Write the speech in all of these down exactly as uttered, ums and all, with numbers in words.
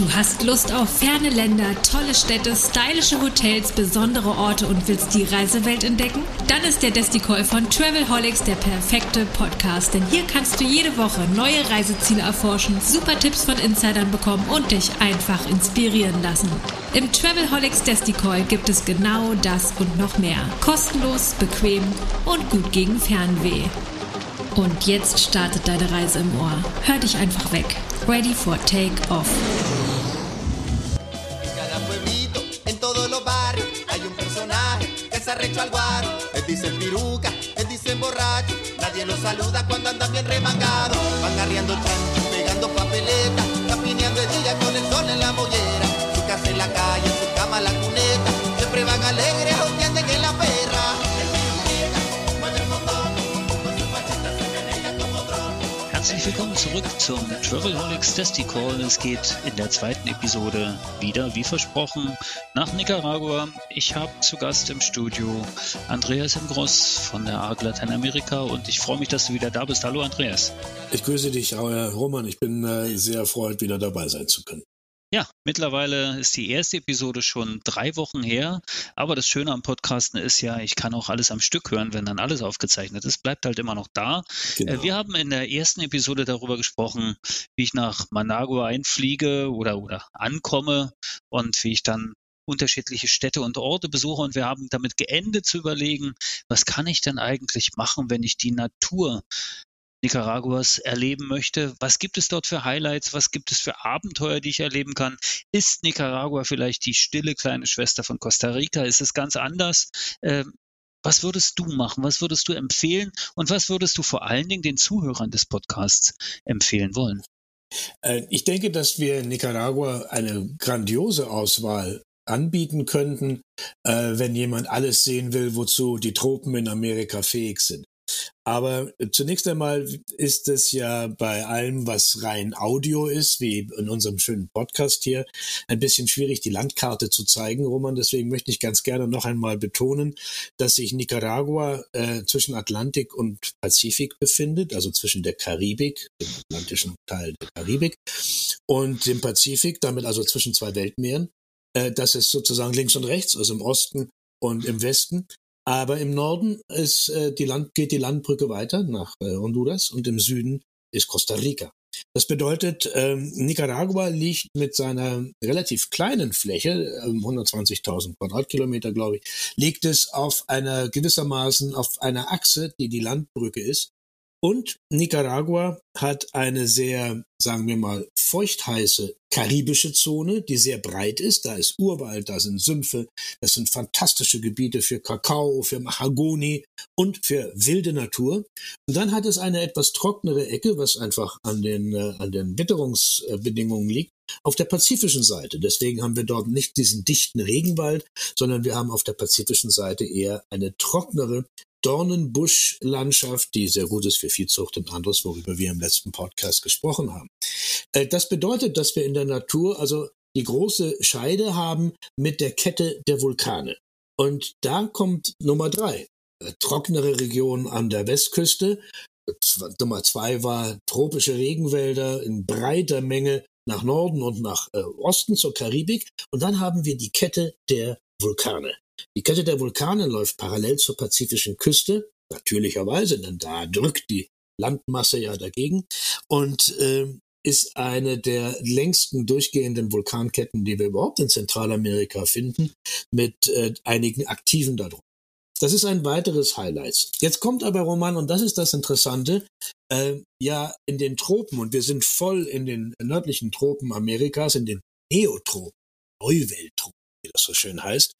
Du hast Lust auf ferne Länder, tolle Städte, stylische Hotels, besondere Orte und willst die Reisewelt entdecken? Dann ist der DestiCall von Travelholics der perfekte Podcast, denn hier kannst du jede Woche neue Reiseziele erforschen, super Tipps von Insidern bekommen und dich einfach inspirieren lassen. Im Travelholics DestiCall gibt es genau das und noch mehr. Kostenlos, bequem und gut gegen Fernweh. Und jetzt startet deine Reise im Ohr. Hör dich einfach weg. Ready for take off. Herzlich willkommen zurück zum Travelholics DestiCall. Es geht in der zweiten Episode wieder, wie versprochen, nach Nicaragua. Ich habe zu Gast im Studio Andreas M. Gross von der ARGE Lateinamerika und ich freue mich, dass du wieder da bist. Hallo Andreas. Ich grüße dich, Roman. Ich bin sehr erfreut, wieder dabei sein zu können. Ja, mittlerweile ist die erste Episode schon drei Wochen her, aber das Schöne am Podcasten ist ja, ich kann auch alles am Stück hören, wenn dann alles aufgezeichnet ist, bleibt halt immer noch da. Genau. Wir haben in der ersten Episode darüber gesprochen, wie ich nach Managua einfliege oder, oder ankomme und wie ich dann unterschiedliche Städte und Orte besuche, und wir haben damit geendet zu überlegen, was kann ich denn eigentlich machen, wenn ich die Natur Nicaraguas erleben möchte. Was gibt es dort für Highlights? Was gibt es für Abenteuer, die ich erleben kann? Ist Nicaragua vielleicht die stille kleine Schwester von Costa Rica? Ist es ganz anders? Ähm, was würdest du machen? Was würdest du empfehlen? Und was würdest du vor allen Dingen den Zuhörern des Podcasts empfehlen wollen? Ich denke, dass wir in Nicaragua eine grandiose Auswahl anbieten könnten, wenn jemand alles sehen will, wozu die Tropen in Amerika fähig sind. Aber zunächst einmal ist es ja bei allem, was rein Audio ist, wie in unserem schönen Podcast hier, ein bisschen schwierig, die Landkarte zu zeigen, Roman. Deswegen möchte ich ganz gerne noch einmal betonen, dass sich Nicaragua äh, zwischen Atlantik und Pazifik befindet, also zwischen der Karibik, dem atlantischen Teil der Karibik, und dem Pazifik, damit also zwischen zwei Weltmeeren. Äh, das ist sozusagen links und rechts, also im Osten und im Westen. Aber im Norden ist, äh, die Land, geht die Landbrücke weiter nach äh, Honduras, und im Süden ist Costa Rica. Das bedeutet, ähm, Nicaragua liegt mit seiner relativ kleinen Fläche, äh, hundertzwanzigtausend Quadratkilometer, glaube ich, liegt es auf einer gewissermaßen auf einer Achse, die die Landbrücke ist. Und Nicaragua hat eine sehr, sagen wir mal, feuchtheiße karibische Zone, die sehr breit ist. Da ist Urwald, da sind Sümpfe, das sind fantastische Gebiete für Kakao, für Mahagoni und für wilde Natur. Und dann hat es eine etwas trockenere Ecke, was einfach an den, äh, an den Witterungsbedingungen liegt, auf der pazifischen Seite. Deswegen haben wir dort nicht diesen dichten Regenwald, sondern wir haben auf der pazifischen Seite eher eine trocknere Dornenbuschlandschaft, die sehr gut ist für Viehzucht und anderes, worüber wir im letzten Podcast gesprochen haben. Das bedeutet, dass wir in der Natur also die große Scheide haben mit der Kette der Vulkane. Und da kommt Nummer drei, trocknere Regionen an der Westküste. Nummer zwei war tropische Regenwälder in breiter Menge nach Norden und nach Osten zur Karibik. Und dann haben wir die Kette der Vulkane. Die Kette der Vulkane läuft parallel zur pazifischen Küste, natürlicherweise, denn da drückt die Landmasse ja dagegen, und äh, ist eine der längsten durchgehenden Vulkanketten, die wir überhaupt in Zentralamerika finden, mit äh, einigen Aktiven darunter. Das ist ein weiteres Highlight. Jetzt kommt aber, Roman, und das ist das Interessante, äh, ja, in den Tropen, und wir sind voll in den nördlichen Tropen Amerikas, in den Neotropen, Neuwelttropen, wie das so schön heißt.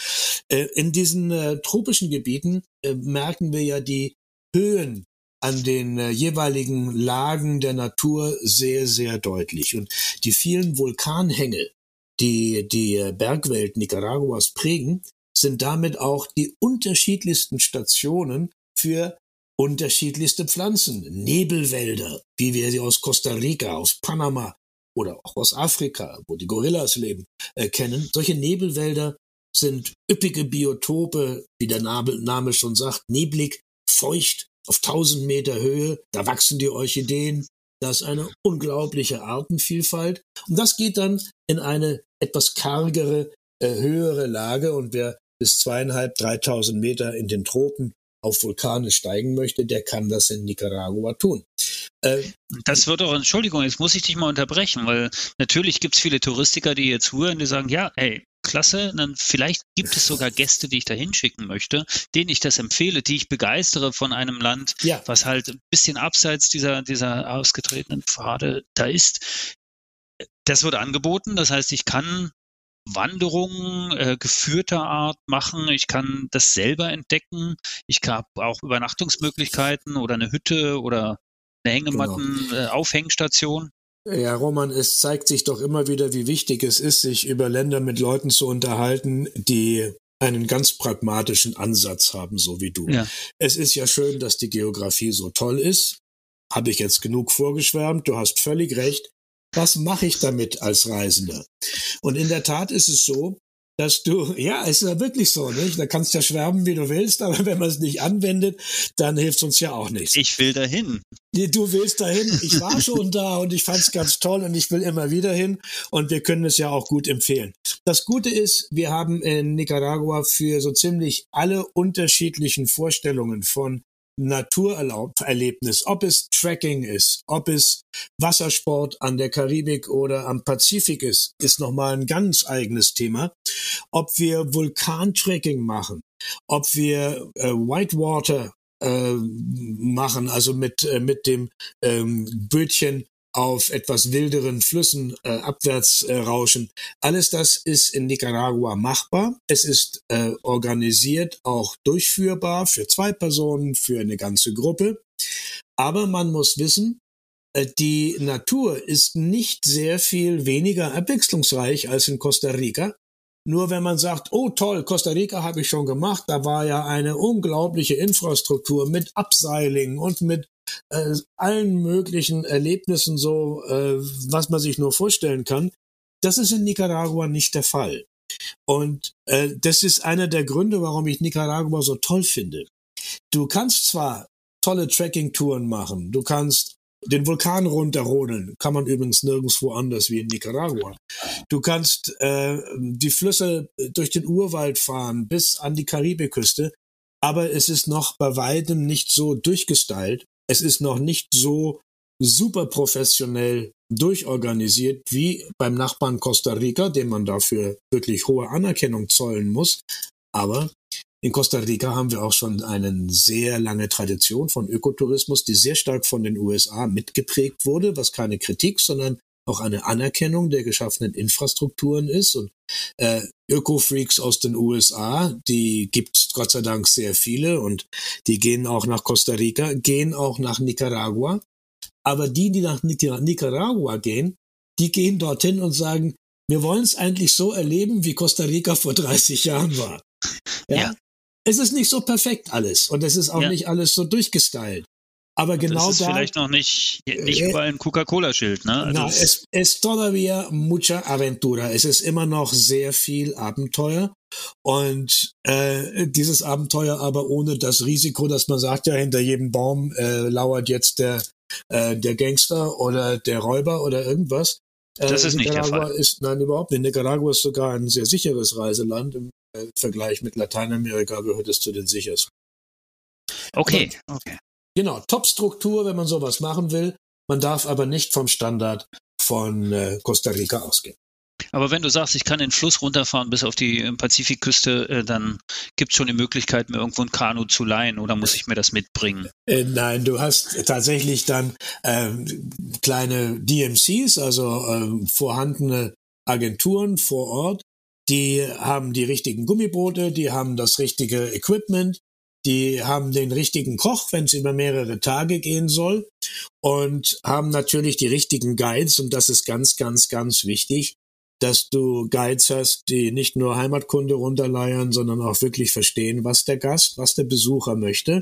In diesen äh, tropischen Gebieten äh, merken wir ja die Höhen an den äh, jeweiligen Lagen der Natur sehr, sehr deutlich. Und die vielen Vulkanhänge, die die Bergwelt Nicaraguas prägen, sind damit auch die unterschiedlichsten Stationen für unterschiedlichste Pflanzen. Nebelwälder, wie wir sie aus Costa Rica, aus Panama oder auch aus Afrika, wo die Gorillas leben, äh, kennen. Solche Nebelwälder sind üppige Biotope, wie der Name schon sagt, neblig, feucht, auf tausend Meter Höhe. Da wachsen die Orchideen, Da ist eine unglaubliche Artenvielfalt. Und das geht dann in eine etwas kargere, äh, höhere Lage. Und wer bis zweieinhalb, dreitausend Meter in den Tropen auf Vulkane steigen möchte, der kann das in Nicaragua tun. Äh, das wird auch, Entschuldigung, jetzt muss ich dich mal unterbrechen, weil natürlich gibt es viele Touristiker, die hier zuhören, die sagen, ja, ey, klasse, dann vielleicht gibt es sogar Gäste, die ich da hinschicken möchte, denen ich das empfehle, die ich begeistere von einem Land, ja, was halt ein bisschen abseits dieser, dieser ausgetretenen Pfade da ist. Das wird angeboten, das heißt, ich kann Wanderungen äh, geführter Art machen, ich kann das selber entdecken, ich habe auch Übernachtungsmöglichkeiten oder eine Hütte oder eine Hängematten, genau. äh, Aufhängstation. Ja, Roman, es zeigt sich doch immer wieder, wie wichtig es ist, sich über Länder mit Leuten zu unterhalten, die einen ganz pragmatischen Ansatz haben, so wie du. Ja. Es ist ja schön, dass die Geografie so toll ist. Habe ich jetzt genug vorgeschwärmt? Du hast völlig recht. Was mache ich damit als Reisender? Und in der Tat ist es so, dass du, ja, es ist ja wirklich so, nicht? Da kannst du ja schwärmen, wie du willst, aber wenn man es nicht anwendet, dann hilft es uns ja auch nichts. Ich will dahin. Du willst dahin. Ich war schon da und ich fand es ganz toll und ich will immer wieder hin und wir können es ja auch gut empfehlen. Das Gute ist, wir haben in Nicaragua für so ziemlich alle unterschiedlichen Vorstellungen von Naturerlebnis, ob es Trekking ist, ob es Wassersport an der Karibik oder am Pazifik ist, ist nochmal ein ganz eigenes Thema. Ob wir Vulkantrekking machen, ob wir äh, Whitewater äh, machen, also mit, äh, mit dem ähm, Bötchen auf etwas wilderen Flüssen äh, abwärts äh, rauschen. Alles das ist in Nicaragua machbar. Es ist äh, organisiert, auch durchführbar für zwei Personen, für eine ganze Gruppe. Aber man muss wissen, äh, die Natur ist nicht sehr viel weniger abwechslungsreich als in Costa Rica. Nur wenn man sagt, oh toll, Costa Rica habe ich schon gemacht, da war ja eine unglaubliche Infrastruktur mit Abseiling und mit Äh, allen möglichen Erlebnissen, so äh, was man sich nur vorstellen kann. Das ist in Nicaragua nicht der Fall. Und äh, das ist einer der Gründe, warum ich Nicaragua so toll finde. Du kannst zwar tolle Trekking-Touren machen, du kannst den Vulkan runterrodeln, kann man übrigens nirgendwo anders wie in Nicaragua. Du kannst äh, die Flüsse durch den Urwald fahren bis an die Karibikküste, aber es ist noch bei weitem nicht so durchgestylt. Es ist noch nicht so super professionell durchorganisiert wie beim Nachbarn Costa Rica, dem man dafür wirklich hohe Anerkennung zollen muss. Aber in Costa Rica haben wir auch schon eine sehr lange Tradition von Ökotourismus, die sehr stark von den U S A mitgeprägt wurde, was keine Kritik, sondern auch eine Anerkennung der geschaffenen Infrastrukturen ist. Und äh, Öko-Freaks aus den U S A, die gibt es Gott sei Dank sehr viele und die gehen auch nach Costa Rica, gehen auch nach Nicaragua. Aber die, die nach Nicaragua gehen, die gehen dorthin und sagen, wir wollen es eigentlich so erleben, wie Costa Rica vor dreißig Jahren war. Ja? Ja. Es ist nicht so perfekt alles und es ist auch ja. nicht alles so durchgestylt. Aber genau das ist da, vielleicht noch nicht, nicht überall ein Coca-Cola-Schild. Ne? Also na, es ist todavía mucha aventura. Es ist immer noch sehr viel Abenteuer. Und äh, dieses Abenteuer aber ohne das Risiko, dass man sagt, ja, hinter jedem Baum äh, lauert jetzt der, äh, der Gangster oder der Räuber oder irgendwas. Äh, das ist nicht der Fall. Ist, nein, überhaupt nicht. Nicaragua ist sogar ein sehr sicheres Reiseland. Im äh, Vergleich mit Lateinamerika gehört es zu den sichersten. Okay, und, okay. Genau, Top-Struktur, wenn man sowas machen will. Man darf aber nicht vom Standard von äh, Costa Rica ausgehen. Aber wenn du sagst, ich kann den Fluss runterfahren bis auf die äh, Pazifikküste, äh, dann gibt es schon die Möglichkeit, mir irgendwo ein Kanu zu leihen oder muss ich mir das mitbringen? Äh, nein, du hast tatsächlich dann äh, kleine D M Cs, also äh, vorhandene Agenturen vor Ort. Die haben die richtigen Gummiboote, die haben das richtige Equipment. Die haben den richtigen Koch, wenn es über mehrere Tage gehen soll und haben natürlich die richtigen Guides und das ist ganz, ganz, ganz wichtig, dass du Guides hast, die nicht nur Heimatkunde runterleiern, sondern auch wirklich verstehen, was der Gast, was der Besucher möchte.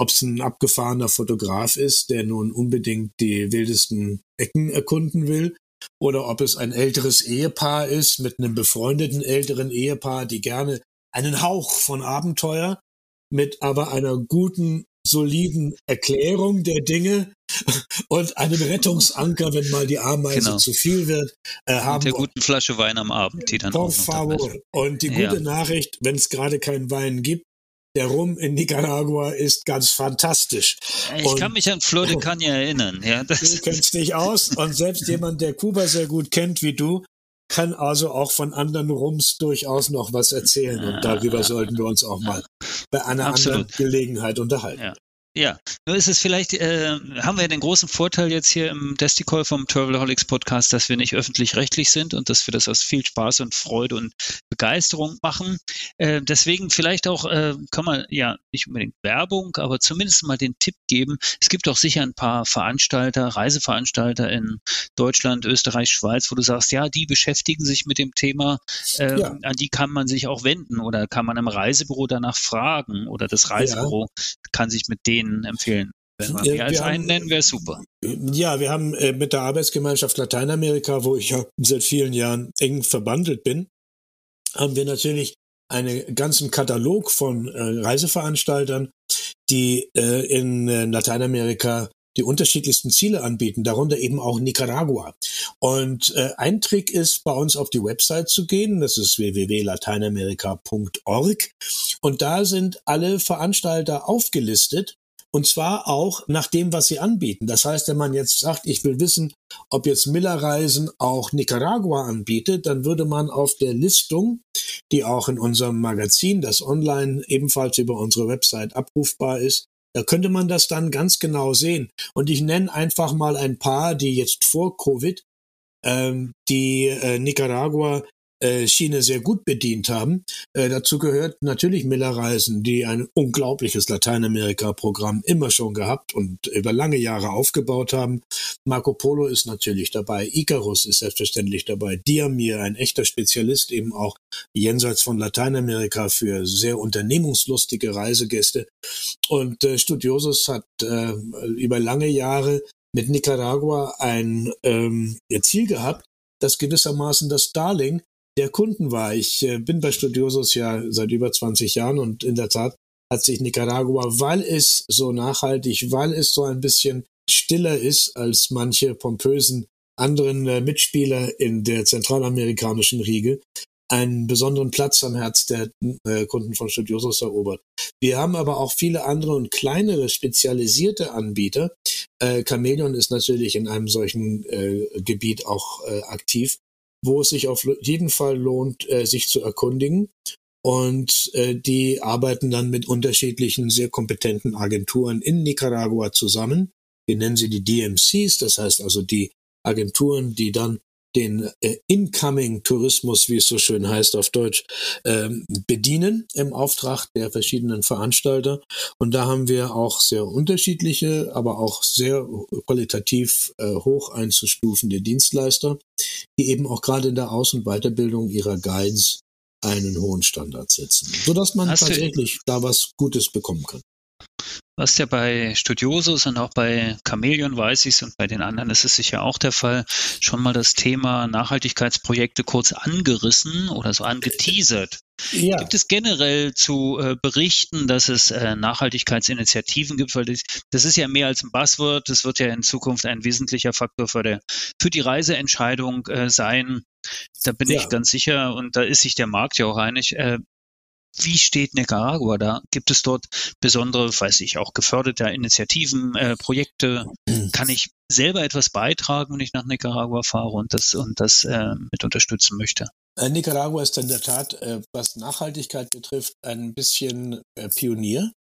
Ob es ein abgefahrener Fotograf ist, der nun unbedingt die wildesten Ecken erkunden will. Oder ob es ein älteres Ehepaar ist mit einem befreundeten älteren Ehepaar, die gerne einen Hauch von Abenteuer mit aber einer guten, soliden Erklärung der Dinge und einem Rettungsanker, wenn mal die Ameise genau. zu viel wird. Äh, haben mit der guten Flasche Wein am Abend, die dann Por favor. Auch noch und die gute ja. Nachricht, wenn es gerade keinen Wein gibt, der Rum in Nicaragua ist ganz fantastisch. Ich und kann mich an Flor de Caña erinnern. Ja, das du kennst dich aus und selbst jemand, der Kuba sehr gut kennt wie du, kann also auch von anderen Rums durchaus noch was erzählen. Und darüber sollten wir uns auch mal bei einer Absolut. anderen Gelegenheit unterhalten. Ja. Ja, nur ist es vielleicht, äh, haben wir den großen Vorteil jetzt hier im DestiCall vom Travelholics Podcast, dass wir nicht öffentlich-rechtlich sind und dass wir das aus viel Spaß und Freude und Begeisterung machen. Äh, deswegen vielleicht auch, äh, kann man ja nicht unbedingt Werbung, aber zumindest mal den Tipp geben. Es gibt auch sicher ein paar Veranstalter, Reiseveranstalter in Deutschland, Österreich, Schweiz, wo du sagst, ja, die beschäftigen sich mit dem Thema, äh, ja. an die kann man sich auch wenden oder kann man im Reisebüro danach fragen oder das Reisebüro ja. kann sich mit denen empfehlen. Wenn man ja, wir als einen haben, nennen, wäre super. Ja, wir haben äh, mit der Arbeitsgemeinschaft Lateinamerika, wo ich ja seit vielen Jahren eng verbandelt bin, haben wir natürlich einen ganzen Katalog von äh, Reiseveranstaltern, die äh, in äh, Lateinamerika die unterschiedlichsten Ziele anbieten, darunter eben auch Nicaragua. Und äh, ein Trick ist, bei uns auf die Website zu gehen, das ist w w w punkt lateinamerika punkt org und da sind alle Veranstalter aufgelistet. Und zwar auch nach dem, was sie anbieten. Das heißt, wenn man jetzt sagt, ich will wissen, ob jetzt Miller Reisen auch Nicaragua anbietet, dann würde man auf der Listung, die auch in unserem Magazin, das online ebenfalls über unsere Website abrufbar ist, da könnte man das dann ganz genau sehen. Und ich nenne einfach mal ein paar, die jetzt vor Covid ähm, die äh, Nicaragua Schiene sehr gut bedient haben. Äh, dazu gehört natürlich Miller Reisen, die ein unglaubliches Lateinamerika-Programm immer schon gehabt und über lange Jahre aufgebaut haben. Marco Polo ist natürlich dabei, Ikarus ist selbstverständlich dabei, Diamir, ein echter Spezialist, eben auch jenseits von Lateinamerika für sehr unternehmungslustige Reisegäste. Und äh, Studiosus hat äh, über lange Jahre mit Nicaragua ein ähm, Ziel gehabt, das gewissermaßen das Darling der Kunden war. Ich äh, bin bei Studiosus ja seit über zwanzig Jahren und in der Tat hat sich Nicaragua, weil es so nachhaltig, weil es so ein bisschen stiller ist als manche pompösen anderen äh, Mitspieler in der zentralamerikanischen Riege, einen besonderen Platz am Herz der äh, Kunden von Studiosus erobert. Wir haben aber auch viele andere und kleinere spezialisierte Anbieter. Äh, Chameleon ist natürlich in einem solchen äh, Gebiet auch äh, aktiv, wo es sich auf jeden Fall lohnt, äh, sich zu erkundigen. Und äh, die arbeiten dann mit unterschiedlichen, sehr kompetenten Agenturen in Nicaragua zusammen. Wir nennen sie die D M Cs, das heißt also die Agenturen, die dann den äh, Incoming-Tourismus, wie es so schön heißt auf Deutsch, ähm, bedienen im Auftrag der verschiedenen Veranstalter. Und da haben wir auch sehr unterschiedliche, aber auch sehr qualitativ äh, hoch einzustufende Dienstleister, die eben auch gerade in der Aus- und Weiterbildung ihrer Guides einen hohen Standard setzen, sodass man Hast tatsächlich da was Gutes bekommen kann. Was ja bei Studiosus und auch bei Chameleon, weiß ich es, und bei den anderen ist es sicher auch der Fall, schon mal das Thema Nachhaltigkeitsprojekte kurz angerissen oder so angeteasert. Ja. Gibt es generell zu äh, berichten, dass es äh, Nachhaltigkeitsinitiativen gibt? Weil das, das ist ja mehr als ein Buzzword. Das wird ja in Zukunft ein wesentlicher Faktor für, der, für die Reiseentscheidung äh, sein. Da bin ja. ich ganz sicher und da ist sich der Markt ja auch einig. Äh, Wie steht Nicaragua da? Gibt es dort besondere, weiß ich, auch geförderte Initiativen, äh, Projekte? Kann ich selber etwas beitragen, wenn ich nach Nicaragua fahre und das, und das äh, mit unterstützen möchte? Nicaragua ist in der Tat, äh, was Nachhaltigkeit betrifft, ein bisschen äh, Pionier,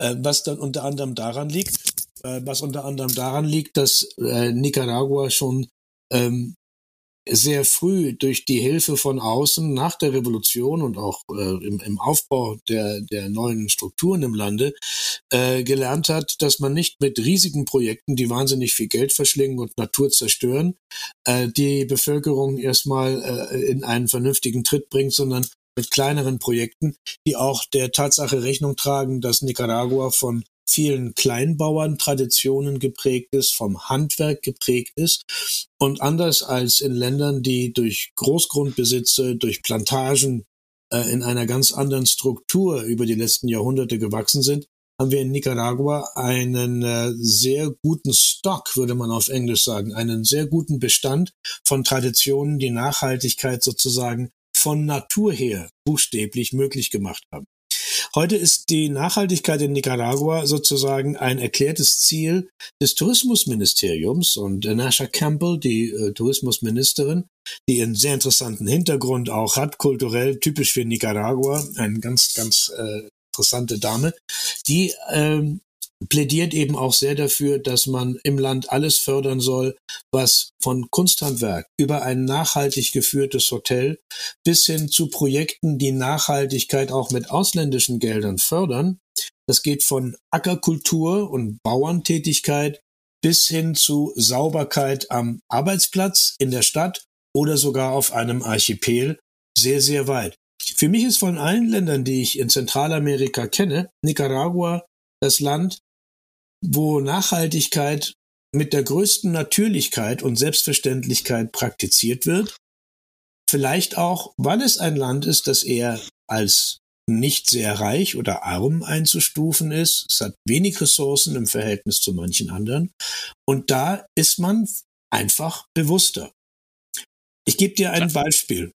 äh, was dann unter anderem daran liegt, äh, was unter anderem daran liegt, dass äh, Nicaragua schon ähm, sehr früh durch die Hilfe von außen nach der Revolution und auch äh, im, im Aufbau der, der neuen Strukturen im Lande äh, gelernt hat, dass man nicht mit riesigen Projekten, die wahnsinnig viel Geld verschlingen und Natur zerstören, äh, die Bevölkerung erstmal äh, in einen vernünftigen Tritt bringt, sondern mit kleineren Projekten, die auch der Tatsache Rechnung tragen, dass Nicaragua von vielen Kleinbauern Traditionen geprägt ist, vom Handwerk geprägt ist und anders als in Ländern, die durch Großgrundbesitze, durch Plantagen äh, in einer ganz anderen Struktur über die letzten Jahrhunderte gewachsen sind, haben wir in Nicaragua einen äh, sehr guten Stock, würde man auf Englisch sagen, einen sehr guten Bestand von Traditionen, die Nachhaltigkeit sozusagen von Natur her buchstäblich möglich gemacht haben. Heute ist die Nachhaltigkeit in Nicaragua sozusagen ein erklärtes Ziel des Tourismusministeriums, und Anasha Campbell, die äh, Tourismusministerin, die einen sehr interessanten Hintergrund auch hat, kulturell typisch für Nicaragua, eine ganz, ganz äh, interessante Dame, die ähm, plädiert eben auch sehr dafür, dass man im Land alles fördern soll, was von Kunsthandwerk über ein nachhaltig geführtes Hotel bis hin zu Projekten, die Nachhaltigkeit auch mit ausländischen Geldern fördern. Das geht von Ackerkultur und Bauerntätigkeit bis hin zu Sauberkeit am Arbeitsplatz, in der Stadt oder sogar auf einem Archipel sehr, sehr weit. Für mich ist von allen Ländern, die ich in Zentralamerika kenne, Nicaragua das Land, wo Nachhaltigkeit mit der größten Natürlichkeit und Selbstverständlichkeit praktiziert wird. Vielleicht auch, weil es ein Land ist, das eher als nicht sehr reich oder arm einzustufen ist. Es hat wenig Ressourcen im Verhältnis zu manchen anderen. Und da ist man einfach bewusster. Ich gebe dir ein Beispiel.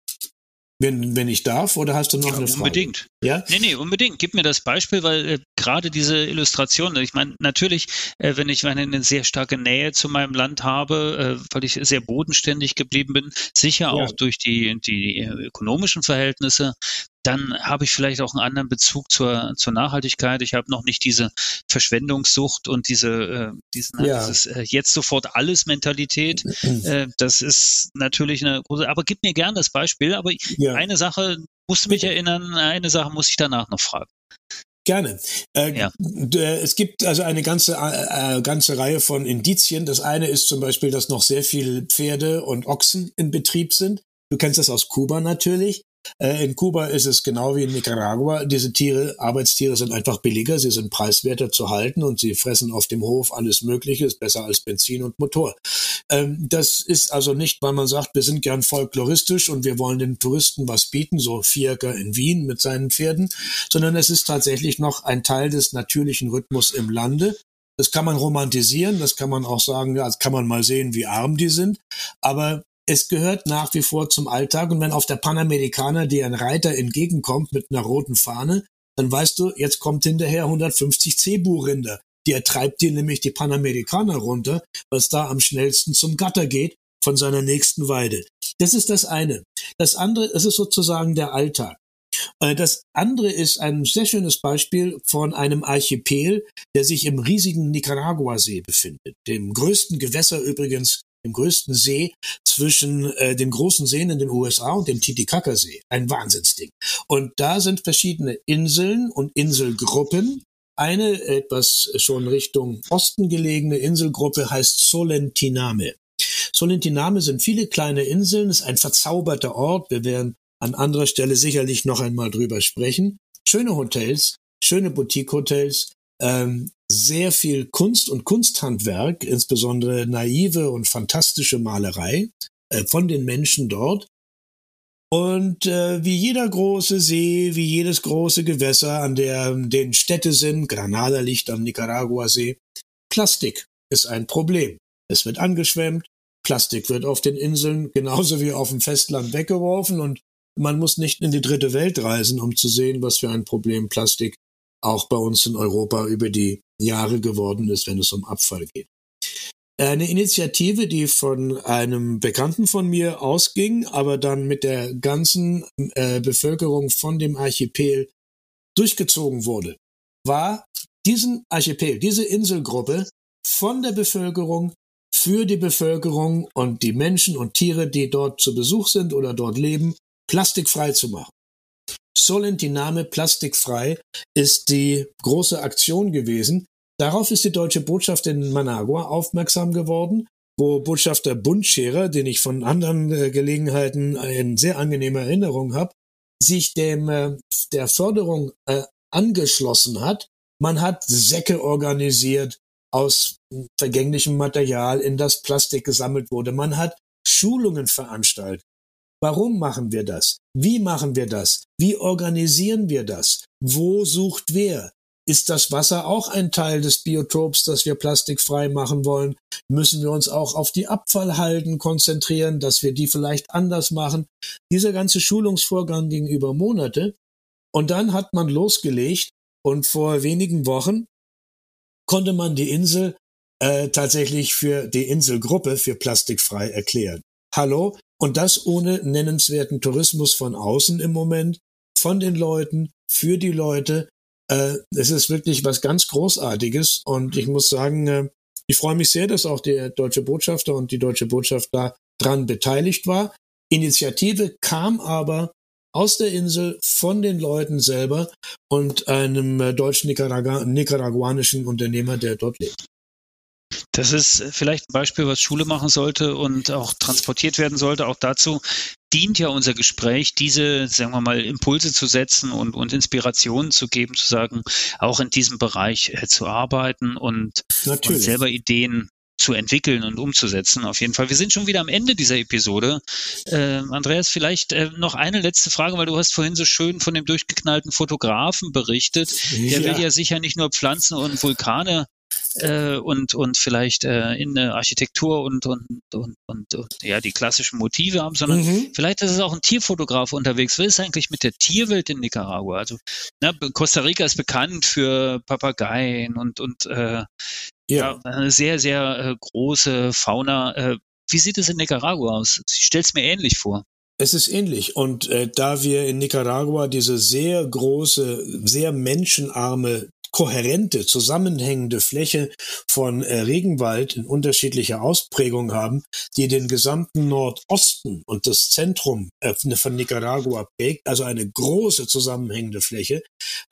Wenn, wenn ich darf, oder hast du noch ja, eine Frage? Unbedingt. Ja? Nee, nee, unbedingt. Gib mir das Beispiel, weil äh, gerade diese Illustration, ich meine, natürlich, äh, wenn ich meine, eine sehr starke Nähe zu meinem Land habe, äh, weil ich sehr bodenständig geblieben bin, sicher ja. auch durch die, die ökonomischen Verhältnisse, dann habe ich vielleicht auch einen anderen Bezug zur, zur Nachhaltigkeit. Ich habe noch nicht diese Verschwendungssucht und diese äh, diesen, ja. dieses äh, jetzt sofort alles Mentalität. Äh, das ist natürlich eine große, aber gib mir gern das Beispiel. Aber ja. eine Sache musst du mich erinnern, eine Sache muss ich danach noch fragen. Gerne. Äh, ja. Es gibt also eine ganze äh, ganze Reihe von Indizien. Das eine ist zum Beispiel, dass noch sehr viele Pferde und Ochsen in Betrieb sind. Du kennst das aus Kuba natürlich. In Kuba ist es genau wie in Nicaragua. Diese Tiere, Arbeitstiere sind einfach billiger, sie sind preiswerter zu halten und sie fressen auf dem Hof alles Mögliche, ist besser als Benzin und Motor. Das ist also nicht, weil man sagt, wir sind gern folkloristisch und wir wollen den Touristen was bieten, so Fiaker in Wien mit seinen Pferden, sondern es ist tatsächlich noch ein Teil des natürlichen Rhythmus im Lande. Das kann man romantisieren, das kann man auch sagen, ja, das kann man mal sehen, wie arm die sind, aber es gehört nach wie vor zum Alltag, und wenn auf der Panamericana dir ein Reiter entgegenkommt mit einer roten Fahne, dann weißt du, jetzt kommt hinterher hundertfünfzig Cebu-Rinder. Der treibt dir nämlich die Panamericana runter, was da am schnellsten zum Gatter geht von seiner nächsten Weide. Das ist das eine. Das andere, es ist sozusagen der Alltag. Das andere ist ein sehr schönes Beispiel von einem Archipel, der sich im riesigen Nicaragua-See befindet, dem größten Gewässer übrigens, im größten See zwischen äh, den großen Seen in den U S A und dem Titicaca-See. Ein Wahnsinnsding. Und da sind verschiedene Inseln und Inselgruppen. Eine etwas schon Richtung Osten gelegene Inselgruppe heißt Solentiname. Solentiname sind viele kleine Inseln, ist ein verzauberter Ort. Wir werden an anderer Stelle sicherlich noch einmal drüber sprechen. Schöne Hotels, schöne Boutique-Hotels, ähm, sehr viel Kunst und Kunsthandwerk, insbesondere naive und fantastische Malerei äh, von den Menschen dort. Und äh, wie jeder große See, wie jedes große Gewässer, an der den Städte sind, Granada liegt am Nicaragua-See, Plastik ist ein Problem. Es wird angeschwemmt, Plastik wird auf den Inseln genauso wie auf dem Festland weggeworfen, und man muss nicht in die dritte Welt reisen, um zu sehen, was für ein Problem Plastik auch bei uns in Europa über die Jahre geworden ist, wenn es um Abfall geht. Eine Initiative, die von einem Bekannten von mir ausging, aber dann mit der ganzen äh, Bevölkerung von dem Archipel durchgezogen wurde, war diesen Archipel, diese Inselgruppe von der Bevölkerung für die Bevölkerung und die Menschen und Tiere, die dort zu Besuch sind oder dort leben, plastikfrei zu machen. Solentiname plastikfrei ist die große Aktion gewesen. Darauf ist die deutsche Botschaft in Managua aufmerksam geworden, wo Botschafter Buntscherer, den ich von anderen äh, Gelegenheiten in sehr angenehmer Erinnerung habe, sich dem äh, der Förderung äh, angeschlossen hat. Man hat Säcke organisiert aus vergänglichem Material, in das Plastik gesammelt wurde. Man hat Schulungen veranstaltet. Warum machen wir das? Wie machen wir das? Wie organisieren wir das? Wo sucht wer? Ist das Wasser auch ein Teil des Biotops, das wir plastikfrei machen wollen? Müssen wir uns auch auf die Abfallhalden konzentrieren, dass wir die vielleicht anders machen? Dieser ganze Schulungsvorgang ging über Monate. Und dann hat man losgelegt und vor wenigen Wochen konnte man die Insel äh, tatsächlich für die Inselgruppe für plastikfrei erklären. Hallo? Und das ohne nennenswerten Tourismus von außen im Moment, von den Leuten, für die Leute. Es ist wirklich was ganz Großartiges und ich muss sagen, ich freue mich sehr, dass auch der deutsche Botschafter und die deutsche Botschaft da dran beteiligt war. Initiative kam aber aus der Insel von den Leuten selber und einem deutschen Nicaragua- nicaraguanischen Unternehmer, der dort lebt. Das ist vielleicht ein Beispiel, was Schule machen sollte und auch transportiert werden sollte. Auch dazu dient ja unser Gespräch, diese, sagen wir mal, Impulse zu setzen und, und Inspirationen zu geben, zu sagen, auch in diesem Bereich äh, zu arbeiten und, und selber Ideen zu entwickeln und umzusetzen. Auf jeden Fall. Wir sind schon wieder am Ende dieser Episode. Äh, Andreas, vielleicht äh, noch eine letzte Frage, weil du hast vorhin so schön von dem durchgeknallten Fotografen berichtet. Ja. Der will ja sicher nicht nur Pflanzen und Vulkane Äh, und, und vielleicht äh, in der Architektur und, und, und, und, und ja, die klassischen Motive haben, sondern mhm. vielleicht ist es auch ein Tierfotograf unterwegs. Was ist eigentlich mit der Tierwelt in Nicaragua? Also, na, Costa Rica ist bekannt für Papageien und, und äh, ja. Ja, sehr, sehr äh, große Fauna. Äh, wie sieht es in Nicaragua aus? Ich stelle es mir ähnlich vor. Es ist ähnlich. Und äh, da wir in Nicaragua diese sehr große, sehr menschenarme kohärente, zusammenhängende Fläche von äh, Regenwald in unterschiedlicher Ausprägung haben, die den gesamten Nordosten und das Zentrum äh, von Nicaragua prägt, also eine große zusammenhängende Fläche,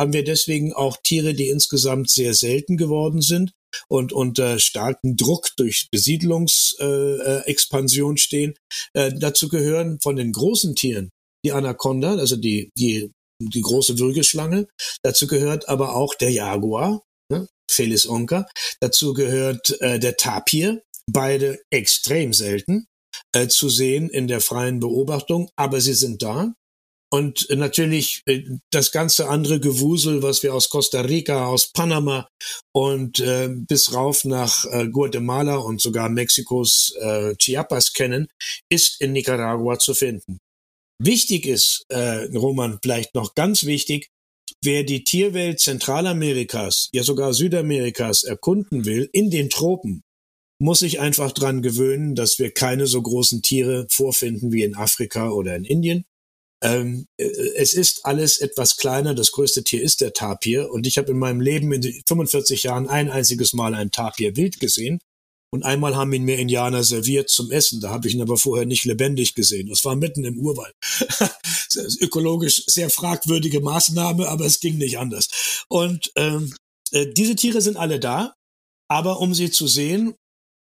haben wir deswegen auch Tiere, die insgesamt sehr selten geworden sind und unter starkem Druck durch Besiedlungsexpansion äh, stehen. Äh, dazu gehören von den großen Tieren die Anaconda, also die, die die große Würgeschlange. Dazu gehört aber auch der Jaguar, ne? Felis Onca. Dazu gehört äh, der Tapir, beide extrem selten äh, zu sehen in der freien Beobachtung, aber sie sind da. Und äh, natürlich äh, das ganze andere Gewusel, was wir aus Costa Rica, aus Panama und äh, bis rauf nach äh, Guatemala und sogar Mexikos äh, Chiapas kennen, ist in Nicaragua zu finden. Wichtig ist, äh, Roman, vielleicht noch ganz wichtig, wer die Tierwelt Zentralamerikas, ja sogar Südamerikas erkunden will, in den Tropen, muss sich einfach dran gewöhnen, dass wir keine so großen Tiere vorfinden wie in Afrika oder in Indien. Ähm, es ist alles etwas kleiner, das größte Tier ist der Tapir und ich habe in meinem Leben in fünfundvierzig Jahren ein einziges Mal einen Tapir wild gesehen. Und einmal haben ihn mir Indianer serviert zum Essen. Da habe ich ihn aber vorher nicht lebendig gesehen. Das war mitten im Urwald. Ökologisch sehr fragwürdige Maßnahme, aber es ging nicht anders. Und ähm, äh, diese Tiere sind alle da, aber um sie zu sehen,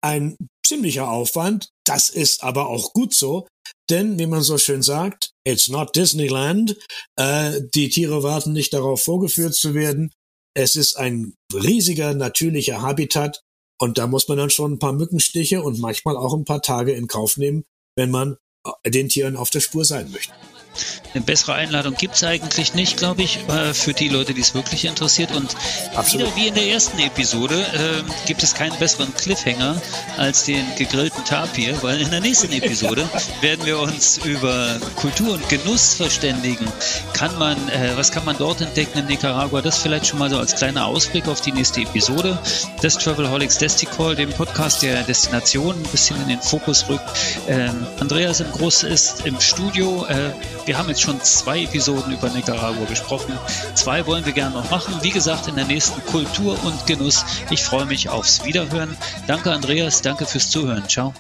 ein ziemlicher Aufwand. Das ist aber auch gut so, denn wie man so schön sagt, it's not Disneyland. Äh, die Tiere warten nicht darauf, vorgeführt zu werden. Es ist ein riesiger natürlicher Habitat. Und da muss man dann schon ein paar Mückenstiche und manchmal auch ein paar Tage in Kauf nehmen, wenn man den Tieren auf der Spur sein möchte. Eine bessere Einladung gibt es eigentlich nicht, glaube ich, für die Leute, die es wirklich interessiert. Und Absolut. Wieder wie in der ersten Episode äh, gibt es keinen besseren Cliffhanger als den gegrillten Tapir, weil in der nächsten Episode werden wir uns über Kultur und Genuss verständigen. Kann man, äh, was kann man dort entdecken in Nicaragua? Das vielleicht schon mal so als kleiner Ausblick auf die nächste Episode des Travelholics DestiCall, dem Podcast der Destination, ein bisschen in den Fokus rückt. Äh, Andreas im Groß ist im Studio. Äh, Wir haben jetzt schon zwei Episoden über Nicaragua gesprochen. Zwei wollen wir gerne noch machen. Wie gesagt, in der nächsten Kultur und Genuss. Ich freue mich aufs Wiederhören. Danke, Andreas. Danke fürs Zuhören. Ciao.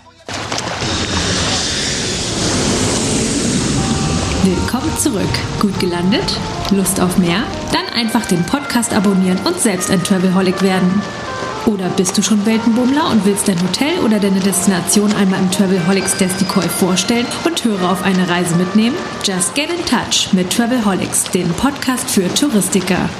Willkommen zurück. Gut gelandet? Lust auf mehr? Dann einfach den Podcast abonnieren und selbst ein Travelholic werden. Oder bist du schon Weltenbummler und willst dein Hotel oder deine Destination einmal im Travelholics DestiCall vorstellen und Hörer auf eine Reise mitnehmen? Just get in touch mit Travelholics, dem Podcast für Touristiker.